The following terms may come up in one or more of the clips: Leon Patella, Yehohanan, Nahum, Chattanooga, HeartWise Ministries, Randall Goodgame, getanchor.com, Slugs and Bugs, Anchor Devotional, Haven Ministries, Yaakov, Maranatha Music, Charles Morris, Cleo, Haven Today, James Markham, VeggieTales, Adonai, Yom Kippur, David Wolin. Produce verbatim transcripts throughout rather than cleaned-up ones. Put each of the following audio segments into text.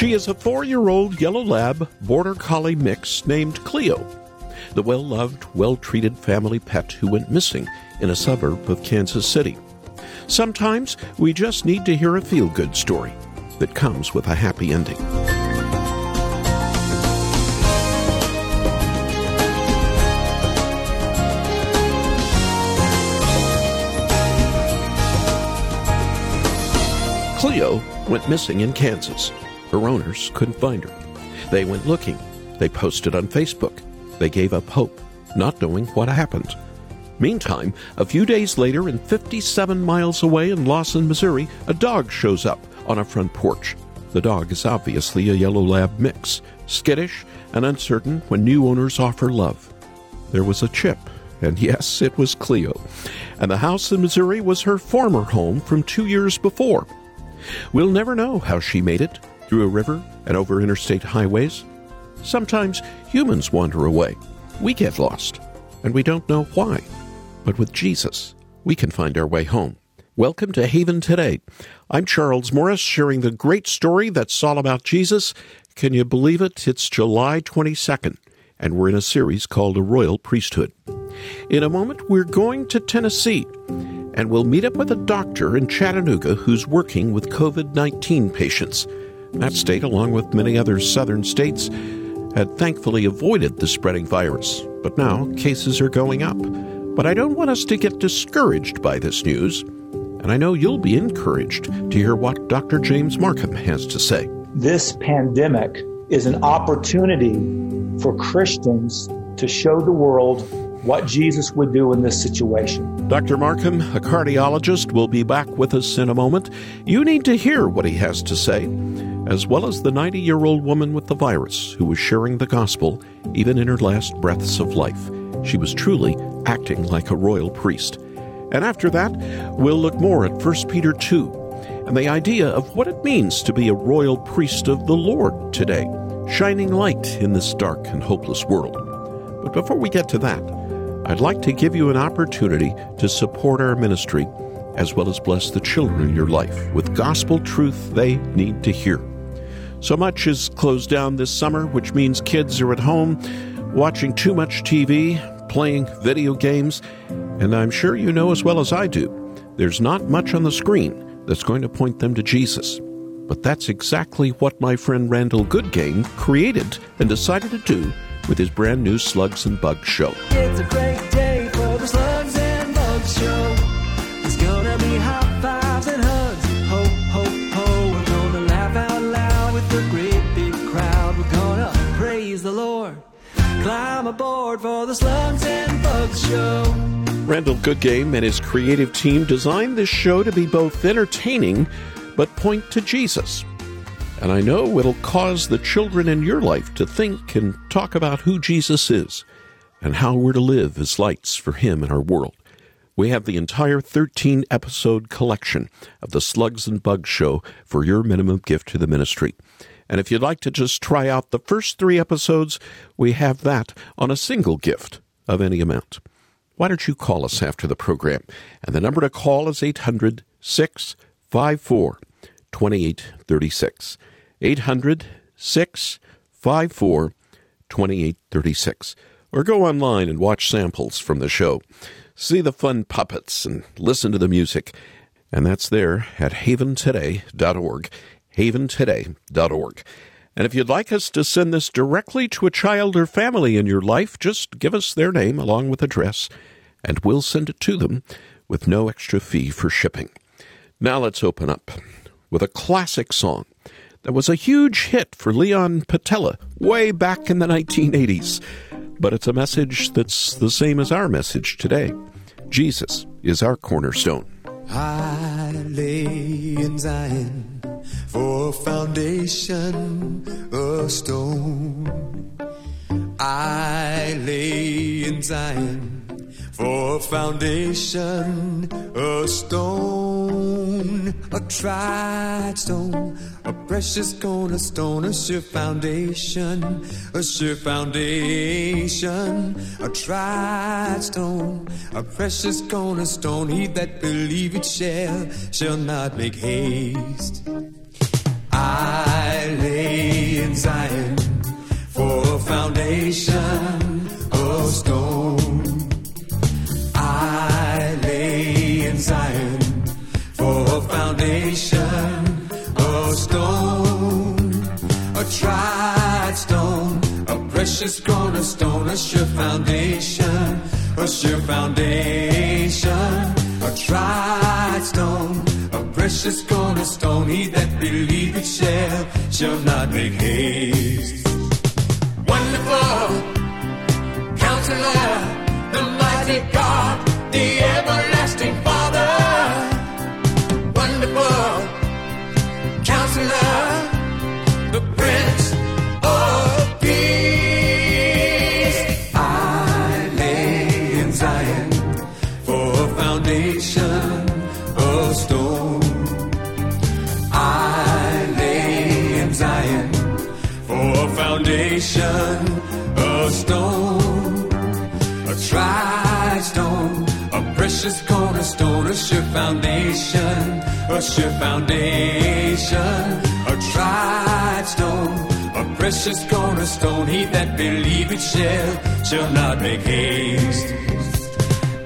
She is a four-year-old yellow lab border collie mix named Cleo, the well-loved, well-treated family pet who went missing in a suburb of Kansas City. Sometimes we just need to hear a feel-good story that comes with a happy ending. Cleo went missing in Kansas. Her owners couldn't find her. They went looking. They posted on Facebook. They gave up hope, not knowing what happened. Meantime, a few days later, and fifty-seven miles away in Lawson, Missouri, a dog shows up on a front porch. The dog is obviously a yellow lab mix, skittish and uncertain when new owners offer love. There was a chip, and yes, it was Cleo. And the house in Missouri was her former home from two years before. We'll never know how she made it, through a river and over interstate highways. Sometimes humans wander away. We get lost, and we don't know why. But with Jesus, we can find our way home. Welcome to Haven Today. I'm Charles Morris, sharing the great story that's all about Jesus. Can you believe it? It's July twenty-second, and we're in a series called A Royal Priesthood. In a moment, we're going to Tennessee, and we'll meet up with a doctor in Chattanooga who's working with covid nineteen patients. That state, along with many other southern states, had thankfully avoided the spreading virus. But now cases are going up. But I don't want us to get discouraged by this news. And I know you'll be encouraged to hear what Doctor James Markham has to say. This pandemic is an opportunity for Christians to show the world what Jesus would do in this situation. Doctor Markham, a cardiologist, will be back with us in a moment. You need to hear what he has to say, as well as the ninety-year-old woman with the virus who was sharing the gospel even in her last breaths of life. She was truly acting like a royal priest. And after that, we'll look more at First Peter two and the idea of what it means to be a royal priest of the Lord today, shining light in this dark and hopeless world. But before we get to that, I'd like to give you an opportunity to support our ministry, as well as bless the children in your life with gospel truth they need to hear. So much is closed down this summer, which means kids are at home watching too much T V, playing video games, and I'm sure you know as well as I do, there's not much on the screen that's going to point them to Jesus. But that's exactly what my friend Randall Goodgame created and decided to do with his brand new Slugs and Bugs show. It's a great day for the Slugs and Bugs show. It's gonna be high fives and hugs. Ho, ho, ho. We're gonna laugh out loud with the great big crowd. We're gonna praise the Lord. Climb aboard for the Slugs and Bugs show. Randall Goodgame and his creative team designed this show to be both entertaining but point to Jesus. And I know it'll cause the children in your life to think and talk about who Jesus is and how we're to live as lights for him in our world. We have the entire thirteen-episode collection of the Slugs and Bugs show for your minimum gift to the ministry. And if you'd like to just try out the first three episodes, we have that on a single gift of any amount. Why don't you call us after the program? And the number to call is eight hundred, six five four, two eight three six. eight hundred, six five four, two eight three six. Or go online and watch samples from the show. See the fun puppets and listen to the music. And that's there at haven today dot org. haven today dot org. And if you'd like us to send this directly to a child or family in your life, just give us their name along with address, and we'll send it to them with no extra fee for shipping. Now let's open up with a classic song that was a huge hit for Leon Patella way back in the nineteen eighties. But it's a message that's the same as our message today. Jesus is our cornerstone. I lay in Zion for a foundation of stone. I lay in Zion for a foundation of stone. A tried stone, a precious cornerstone, a sure foundation, a sure foundation, a tried stone, a precious cornerstone. He that believeth shall, shall not make haste. I lay precious cornerstone, a sure foundation, a sure foundation, a tried stone, a precious cornerstone. He that believeth shall, shall not make haste. Wonderful Counselor, the mighty God, the everlasting Father. Wonderful Counselor, the Prince of Peace. I lay in Zion for a foundation of stone. I lay in Zion for a foundation of stone. A tried stone, a precious cornerstone, a sure foundation, a sure foundation, a tried stone, a precious cornerstone. He that believeth shall, shall not make haste.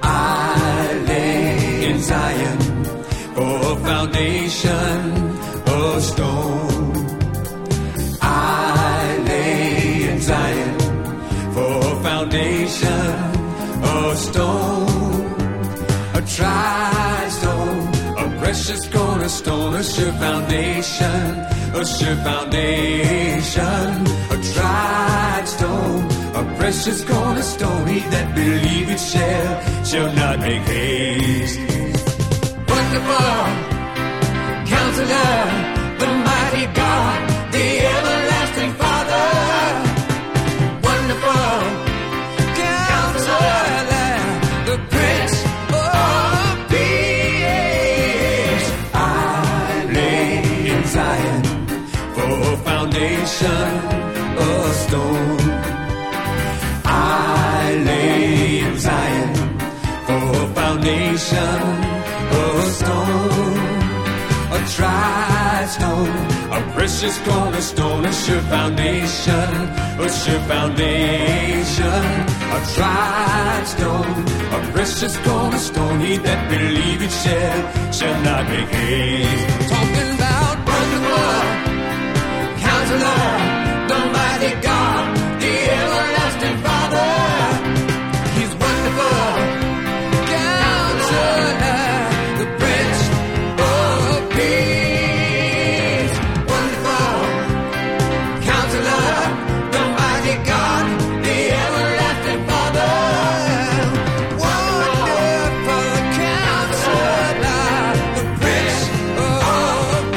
I lay in Zion for a foundation of stone. I lay in Zion for a foundation a stone, a tried stone, a precious cornerstone, a sure foundation, a sure foundation, a tried stone, a precious cornerstone. He that believeth shall, shall not make haste. Wonderful Counselor, the mighty God, the everlasting Father. Wonderful foundation of stone. I lay in Zion for a foundation of stone. A tried stone, a precious cornerstone, a sure foundation, a sure foundation. A tried stone, a precious cornerstone. He that believeth shall, shall not make haste. Talking about wonderful Counselor, the mighty God, the everlasting Father. He's wonderful Counselor, the Prince of Peace. Wonderful Counselor, the mighty God, the everlasting Father. Wonderful Counselor, the Prince of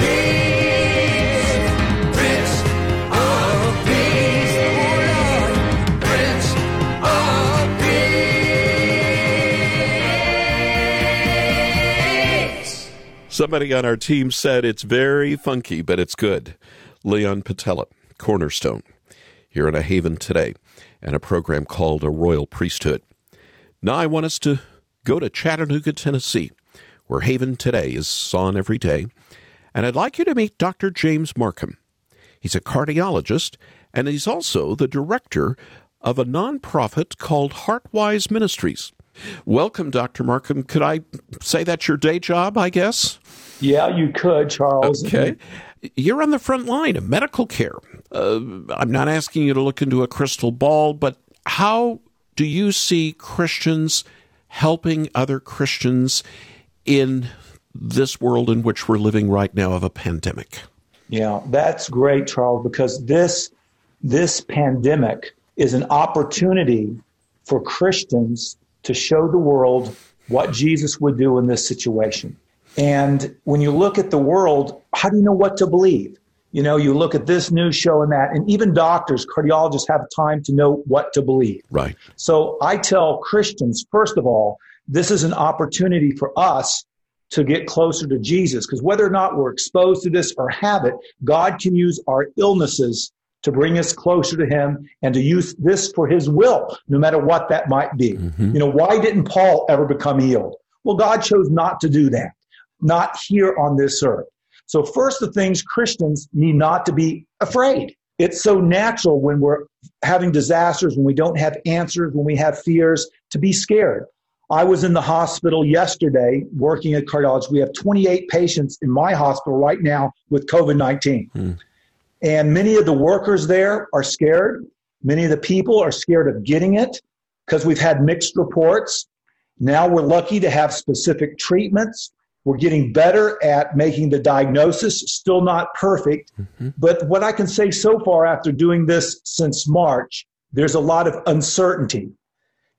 Peace. Somebody on our team said it's very funky, but it's good. Leon Patella, Cornerstone, here in a Haven Today, and a program called A Royal Priesthood. Now I want us to go to Chattanooga, Tennessee, where Haven Today is on every day, and I'd like you to meet Doctor James Markham. He's a cardiologist, and he's also the director of a nonprofit called HeartWise Ministries. Welcome, Doctor Markham. Could I say that's your day job, I guess? Yeah, you could, Charles. Okay. You're on the front line of medical care. Uh, I'm not asking you to look into a crystal ball, but how do you see Christians helping other Christians in this world in which we're living right now of a pandemic? Yeah, that's great, Charles, because this this pandemic is an opportunity for Christians to show the world what Jesus would do in this situation. And when you look at the world, how do you know what to believe? You know, you look at this news show and that, and even doctors, cardiologists have time to know what to believe. Right. So I tell Christians, first of all, this is an opportunity for us to get closer to Jesus, because whether or not we're exposed to this or have it, God can use our illnesses to bring us closer to him and to use this for his will, no matter what that might be. Mm-hmm. You know, why didn't Paul ever become healed? Well, God chose not to do that, not here on this earth. So first, the things Christians need not to be afraid. It's so natural when we're having disasters, when we don't have answers, when we have fears, to be scared. I was in the hospital yesterday working at cardiology. We have twenty-eight patients in my hospital right now with covid nineteen. Mm. And many of the workers there are scared. Many of the people are scared of getting it because we've had mixed reports. Now we're lucky to have specific treatments. We're getting better at making the diagnosis, still not perfect. Mm-hmm. But what I can say so far after doing this since March, there's a lot of uncertainty.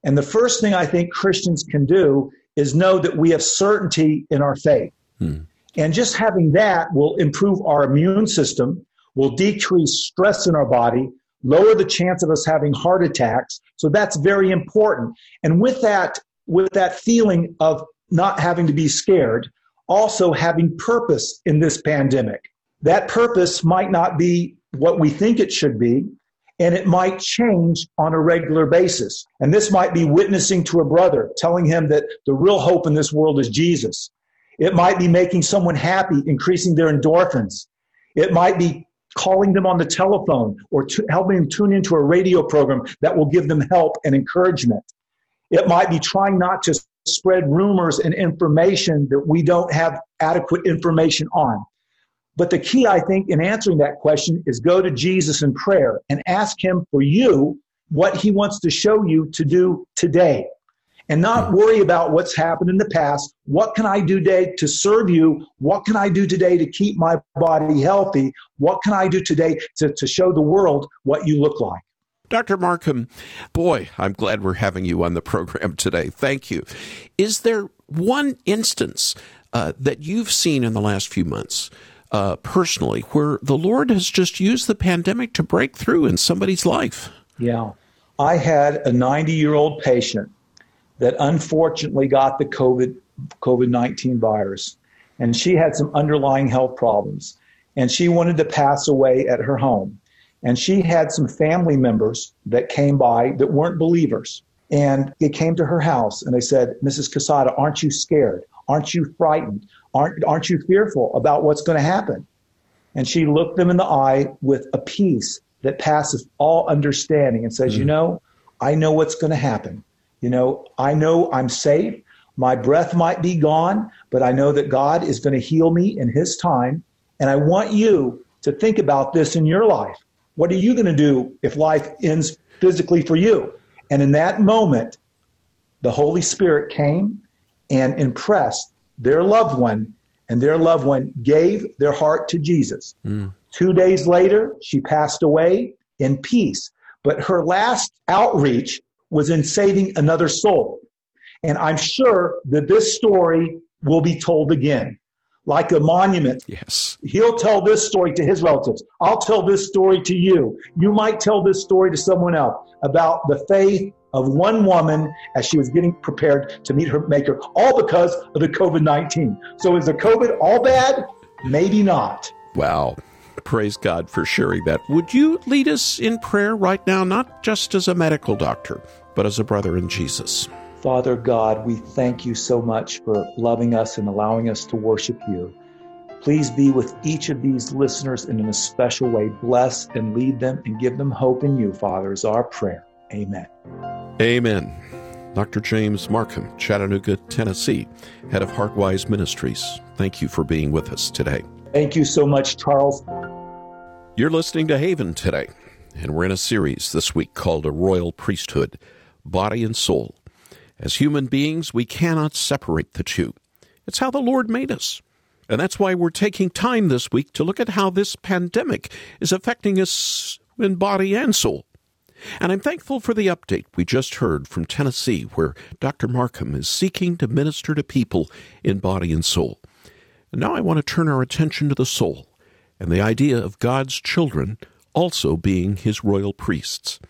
And the first thing I think Christians can do is know that we have certainty in our faith. Mm. And just having that will improve our immune system, will decrease stress in our body, lower the chance of us having heart attacks. So that's very important. And with that, with that feeling of not having to be scared, also having purpose in this pandemic. That purpose might not be what we think it should be, and it might change on a regular basis. And this might be witnessing to a brother, telling him that the real hope in this world is Jesus. It might be making someone happy, increasing their endorphins. It might be calling them on the telephone or t- helping them tune into a radio program that will give them help and encouragement. It might be trying not to spread rumors and information that we don't have adequate information on. But the key, I think, in answering that question is go to Jesus in prayer and ask him for you what he wants to show you to do today. And not worry about what's happened in the past. What can I do today to serve you? What can I do today to keep my body healthy? What can I do today to, to show the world what you look like? Doctor Markham, boy, I'm glad we're having you on the program today. Thank you. Is there one instance uh, that you've seen in the last few months uh, personally where the Lord has just used the pandemic to break through in somebody's life? Yeah. I had a ninety-year-old patient that unfortunately got the COVID, COVID nineteen virus, and she had some underlying health problems, and she wanted to pass away at her home. And she had some family members that came by that weren't believers. And they came to her house and they said, Missus Casada, aren't you scared? Aren't you frightened? Aren't, aren't you fearful about what's going to happen? And she looked them in the eye with a peace that passes all understanding and says, mm-hmm. you know, I know what's going to happen. You know, I know I'm safe. My breath might be gone, but I know that God is going to heal me in his time. And I want you to think about this in your life. What are you going to do if life ends physically for you? And in that moment, the Holy Spirit came and impressed their loved one, and their loved one gave their heart to Jesus. Mm. Two days later, she passed away in peace. But her last outreach was in saving another soul. And I'm sure that this story will be told again. Like a monument. Yes. He'll tell this story to his relatives. I'll tell this story to you. You might tell this story to someone else about the faith of one woman as she was getting prepared to meet her maker, all because of the COVID nineteen. So is the COVID all bad? Maybe not. Wow. Praise God for sharing that. Would you lead us in prayer right now, not just as a medical doctor, but as a brother in Jesus? Father God, we thank you so much for loving us and allowing us to worship you. Please be with each of these listeners and in a special way. Bless and lead them and give them hope in you, Father, is our prayer. Amen. Amen. Doctor James Markham, Chattanooga, Tennessee, head of HeartWise Ministries. Thank you for being with us today. Thank you so much, Charles. You're listening to Haven Today, and we're in a series this week called A Royal Priesthood, Body and Soul. As human beings, we cannot separate the two. It's how the Lord made us. And that's why we're taking time this week to look at how this pandemic is affecting us in body and soul. And I'm thankful for the update we just heard from Tennessee, where Doctor Markham is seeking to minister to people in body and soul. And now I want to turn our attention to the soul and the idea of God's children also being his royal priests.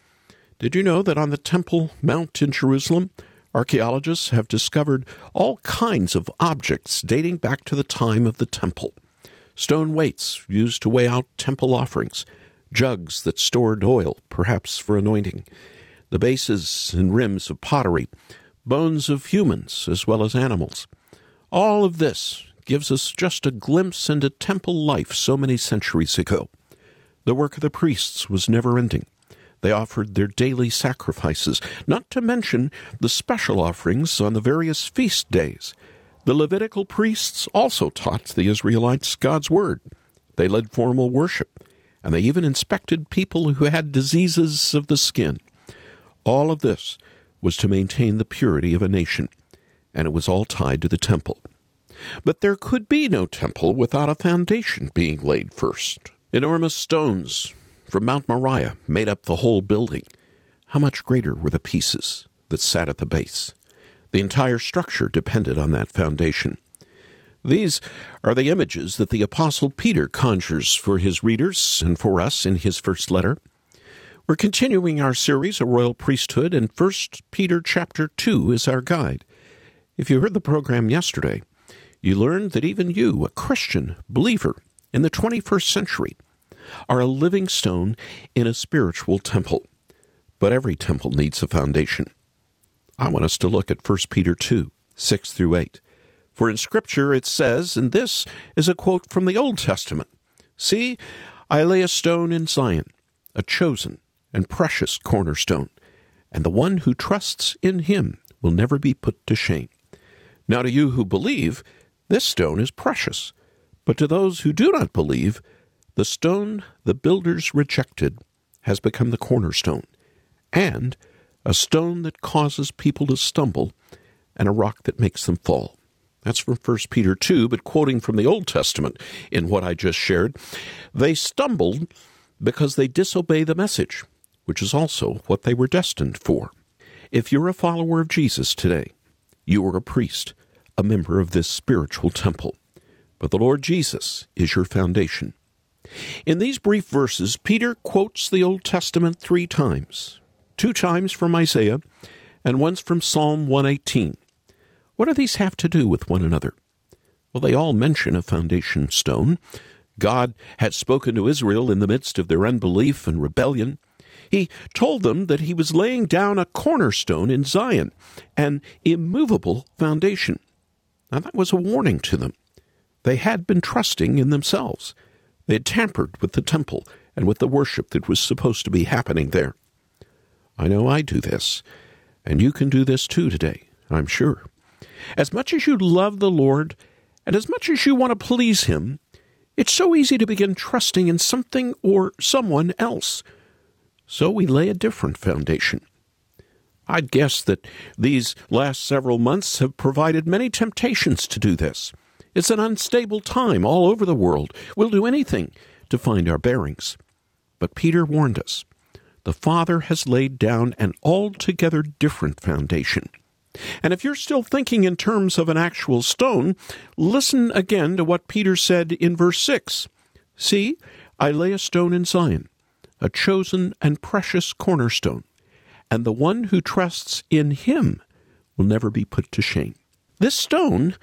Did you know that on the Temple Mount in Jerusalem, archaeologists have discovered all kinds of objects dating back to the time of the temple. Stone weights used to weigh out temple offerings, jugs that stored oil, perhaps for anointing, the bases and rims of pottery, bones of humans as well as animals. All of this gives us just a glimpse into temple life so many centuries ago. The work of the priests was never-ending. They offered their daily sacrifices, not to mention the special offerings on the various feast days. The Levitical priests also taught the Israelites God's word. They led formal worship, and they even inspected people who had diseases of the skin. All of this was to maintain the purity of a nation, and it was all tied to the temple. But there could be no temple without a foundation being laid first. Enormous stones from Mount Moriah made up the whole building. How much greater were the pieces that sat at the base? The entire structure depended on that foundation. These are the images that the Apostle Peter conjures for his readers and for us in his first letter. We're continuing our series, A Royal Priesthood, and First Peter chapter two is our guide. If you heard the program yesterday, you learned that even you, a Christian believer in the twenty-first century, are a living stone in a spiritual temple. But every temple needs a foundation. I want us to look at First Peter two, six through eight. For in Scripture it says, and this is a quote from the Old Testament, "See, I lay a stone in Zion, a chosen and precious cornerstone, and the one who trusts in him will never be put to shame. Now to you who believe, this stone is precious, but to those who do not believe, the stone the builders rejected has become the cornerstone, and a stone that causes people to stumble, and a rock that makes them fall." That's from First Peter two, but quoting from the Old Testament in what I just shared, they stumbled because they disobey the message, which is also what they were destined for. If you're a follower of Jesus today, you are a priest, a member of this spiritual temple. But the Lord Jesus is your foundation. In these brief verses, Peter quotes the Old Testament three times, two times from Isaiah and once from Psalm one eighteen. What do these have to do with one another? Well, they all mention a foundation stone. God had spoken to Israel in the midst of their unbelief and rebellion. He told them that he was laying down a cornerstone in Zion, an immovable foundation. Now, that was a warning to them. They had been trusting in themselves. They had tampered with the temple and with the worship that was supposed to be happening there. I know I do this, and you can do this too today, I'm sure. As much as you love the Lord, and as much as you want to please Him, it's so easy to begin trusting in something or someone else. So we lay a different foundation. I'd guess that these last several months have provided many temptations to do this. It's an unstable time all over the world. We'll do anything to find our bearings. But Peter warned us, the Father has laid down an altogether different foundation. And if you're still thinking in terms of an actual stone, listen again to what Peter said in verse six. "See, I lay a stone in Zion, a chosen and precious cornerstone, and the one who trusts in him will never be put to shame." This stone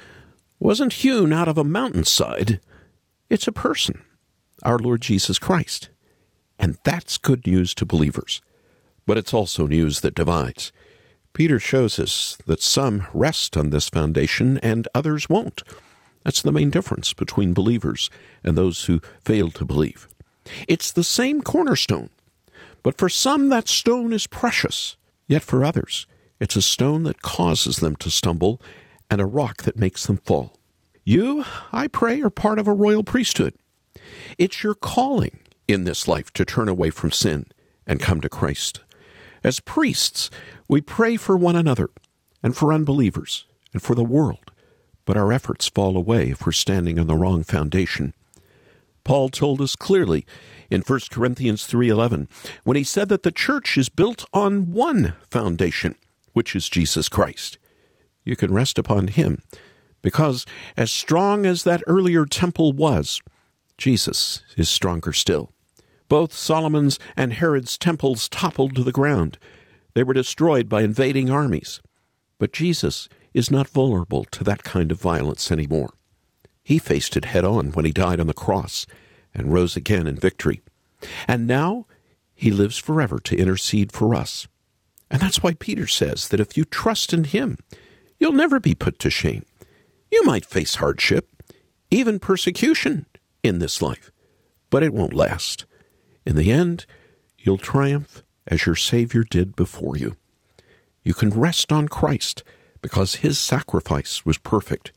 wasn't hewn out of a mountainside. It's a person, our Lord Jesus Christ. And that's good news to believers. But it's also news that divides. Peter shows us that some rest on this foundation and others won't. That's the main difference between believers and those who fail to believe. It's the same cornerstone, but for some that stone is precious. Yet for others, it's a stone that causes them to stumble and a rock that makes them fall. You, I pray, are part of a royal priesthood. It's your calling in this life to turn away from sin and come to Christ. As priests, we pray for one another and for unbelievers and for the world, but our efforts fall away if we're standing on the wrong foundation. Paul told us clearly in First Corinthians three eleven when he said that the church is built on one foundation, which is Jesus Christ. You can rest upon him because as strong as that earlier temple was, Jesus is stronger still. Both Solomon's and Herod's temples toppled to the ground. They were destroyed by invading armies. But Jesus is not vulnerable to that kind of violence anymore. He faced it head on when he died on the cross and rose again in victory. And now he lives forever to intercede for us. And that's why Peter says that if you trust in him, you'll never be put to shame. You might face hardship, even persecution in this life, but it won't last. In the end, you'll triumph as your Savior did before you. You can rest on Christ because his sacrifice was perfect.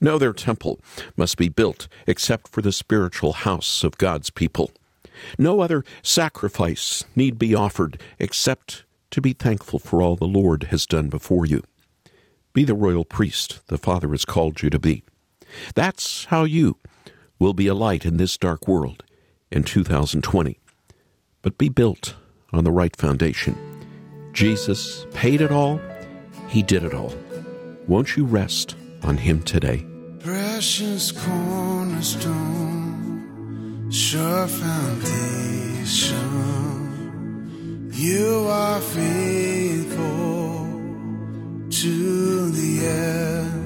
No, their temple must be built except for the spiritual house of God's people. No other sacrifice need be offered except to be thankful for all the Lord has done before you. Be the royal priest the Father has called you to be. That's how you will be a light in this dark world in two thousand twenty. But be built on the right foundation. Jesus paid it all. He did it all. Won't you rest on Him today? Precious cornerstone, sure foundation, you are faithful to the end.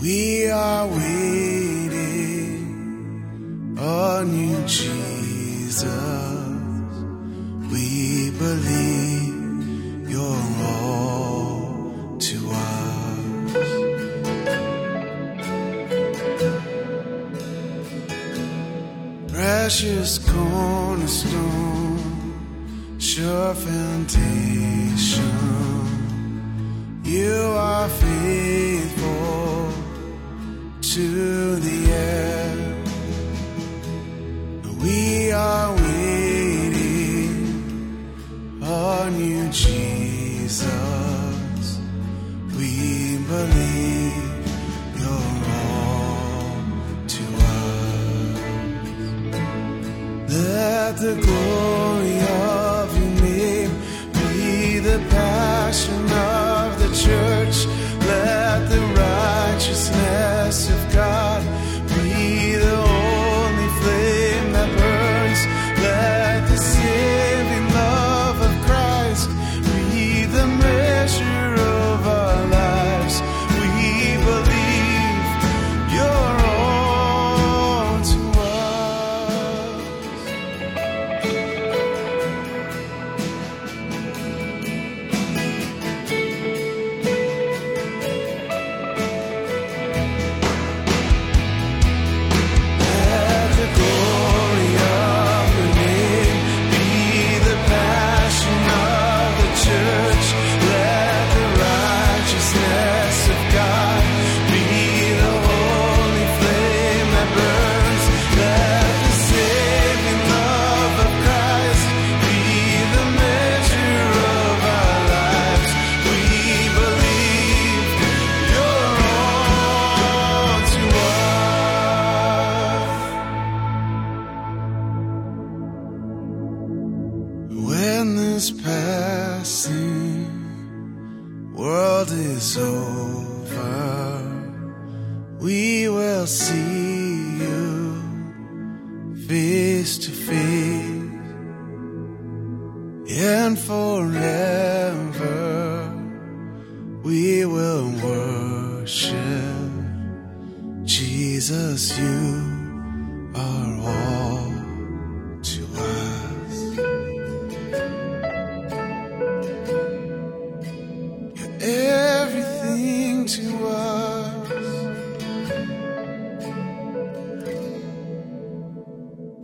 We are waiting on you, Jesus. We believe you're all to us. Precious cornerstone, sure foundation, you are faithful to the end. We are waiting on you, Jesus. We believe. Let the glory of your name be the passion of the church. Let the righteousness of God be the only flame that burns. Let the saving love of Christ be the measure of our lives. We believe your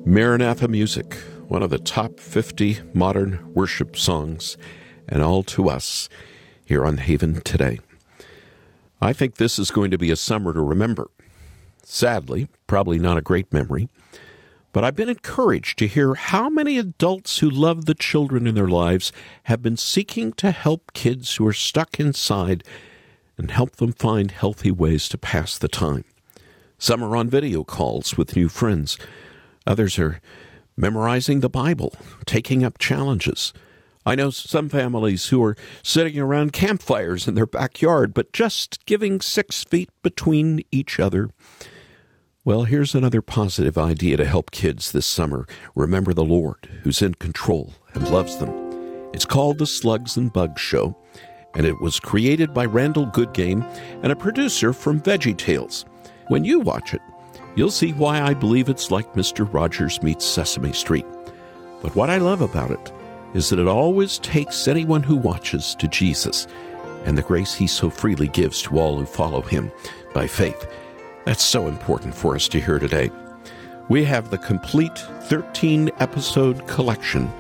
Maranatha Music, one of the top fifty modern worship songs, and all to us here on Haven Today. I think this is going to be a summer to remember. Sadly, probably not a great memory, but I've been encouraged to hear how many adults who love the children in their lives have been seeking to help kids who are stuck inside and help them find healthy ways to pass the time. Some are on video calls with new friends. Others are memorizing the Bible, taking up challenges. I know some families who are sitting around campfires in their backyard, but just giving six feet between each other. Well, here's another positive idea to help kids this summer. Remember the Lord, who's in control and loves them. It's called The Slugs and Bugs Show, and it was created by Randall Goodgame and a producer from VeggieTales. When you watch it, you'll see why I believe it's like Mister Rogers meets Sesame Street. But what I love about it is that it always takes anyone who watches to Jesus and the grace He so freely gives to all who follow Him by faith. That's so important for us to hear today. We have the complete thirteen-episode collection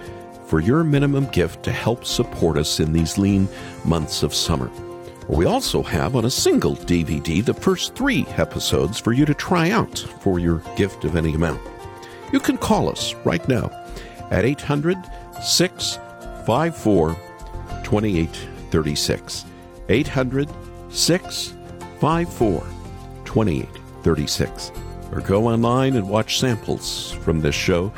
for your minimum gift to help support us in these lean months of summer. We also have on a single D V D the first three episodes for you to try out for your gift of any amount. you can call us right now at eight hundred, six five four, two eight three six. eight hundred, six five four, two eight three six. Or go online and watch samples from this show.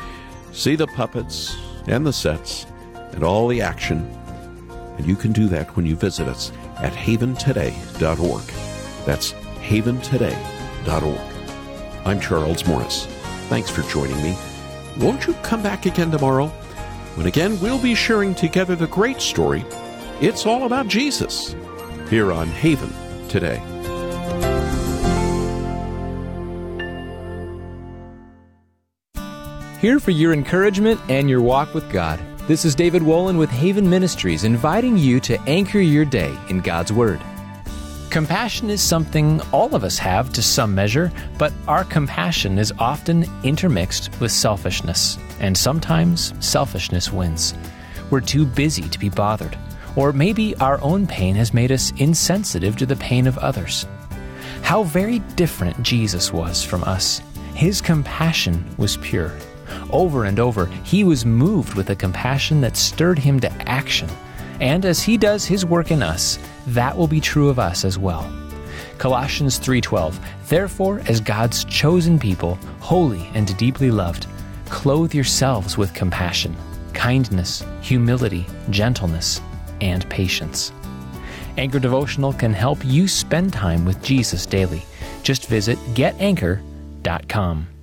See the puppets and the sets and all the action. And you can do that when you visit us at haven today dot org. That's haven today dot org. I'm Charles Morris. Thanks for joining me. Won't you come back again tomorrow? When again, we'll be sharing together the great story, It's All About Jesus, here on Haven Today. Here for your encouragement and your walk with God. This is David Wolin with Haven Ministries, inviting you to anchor your day in God's Word. Compassion is something all of us have to some measure, but our compassion is often intermixed with selfishness, and sometimes selfishness wins. We're too busy to be bothered, or maybe our own pain has made us insensitive to the pain of others. How very different Jesus was from us. His compassion was pure. Over and over, he was moved with a compassion that stirred him to action. And as he does his work in us, that will be true of us as well. Colossians three twelve, therefore, as God's chosen people, holy and deeply loved, clothe yourselves with compassion, kindness, humility, gentleness, and patience. Anchor Devotional can help you spend time with Jesus daily. Just visit get anchor dot com.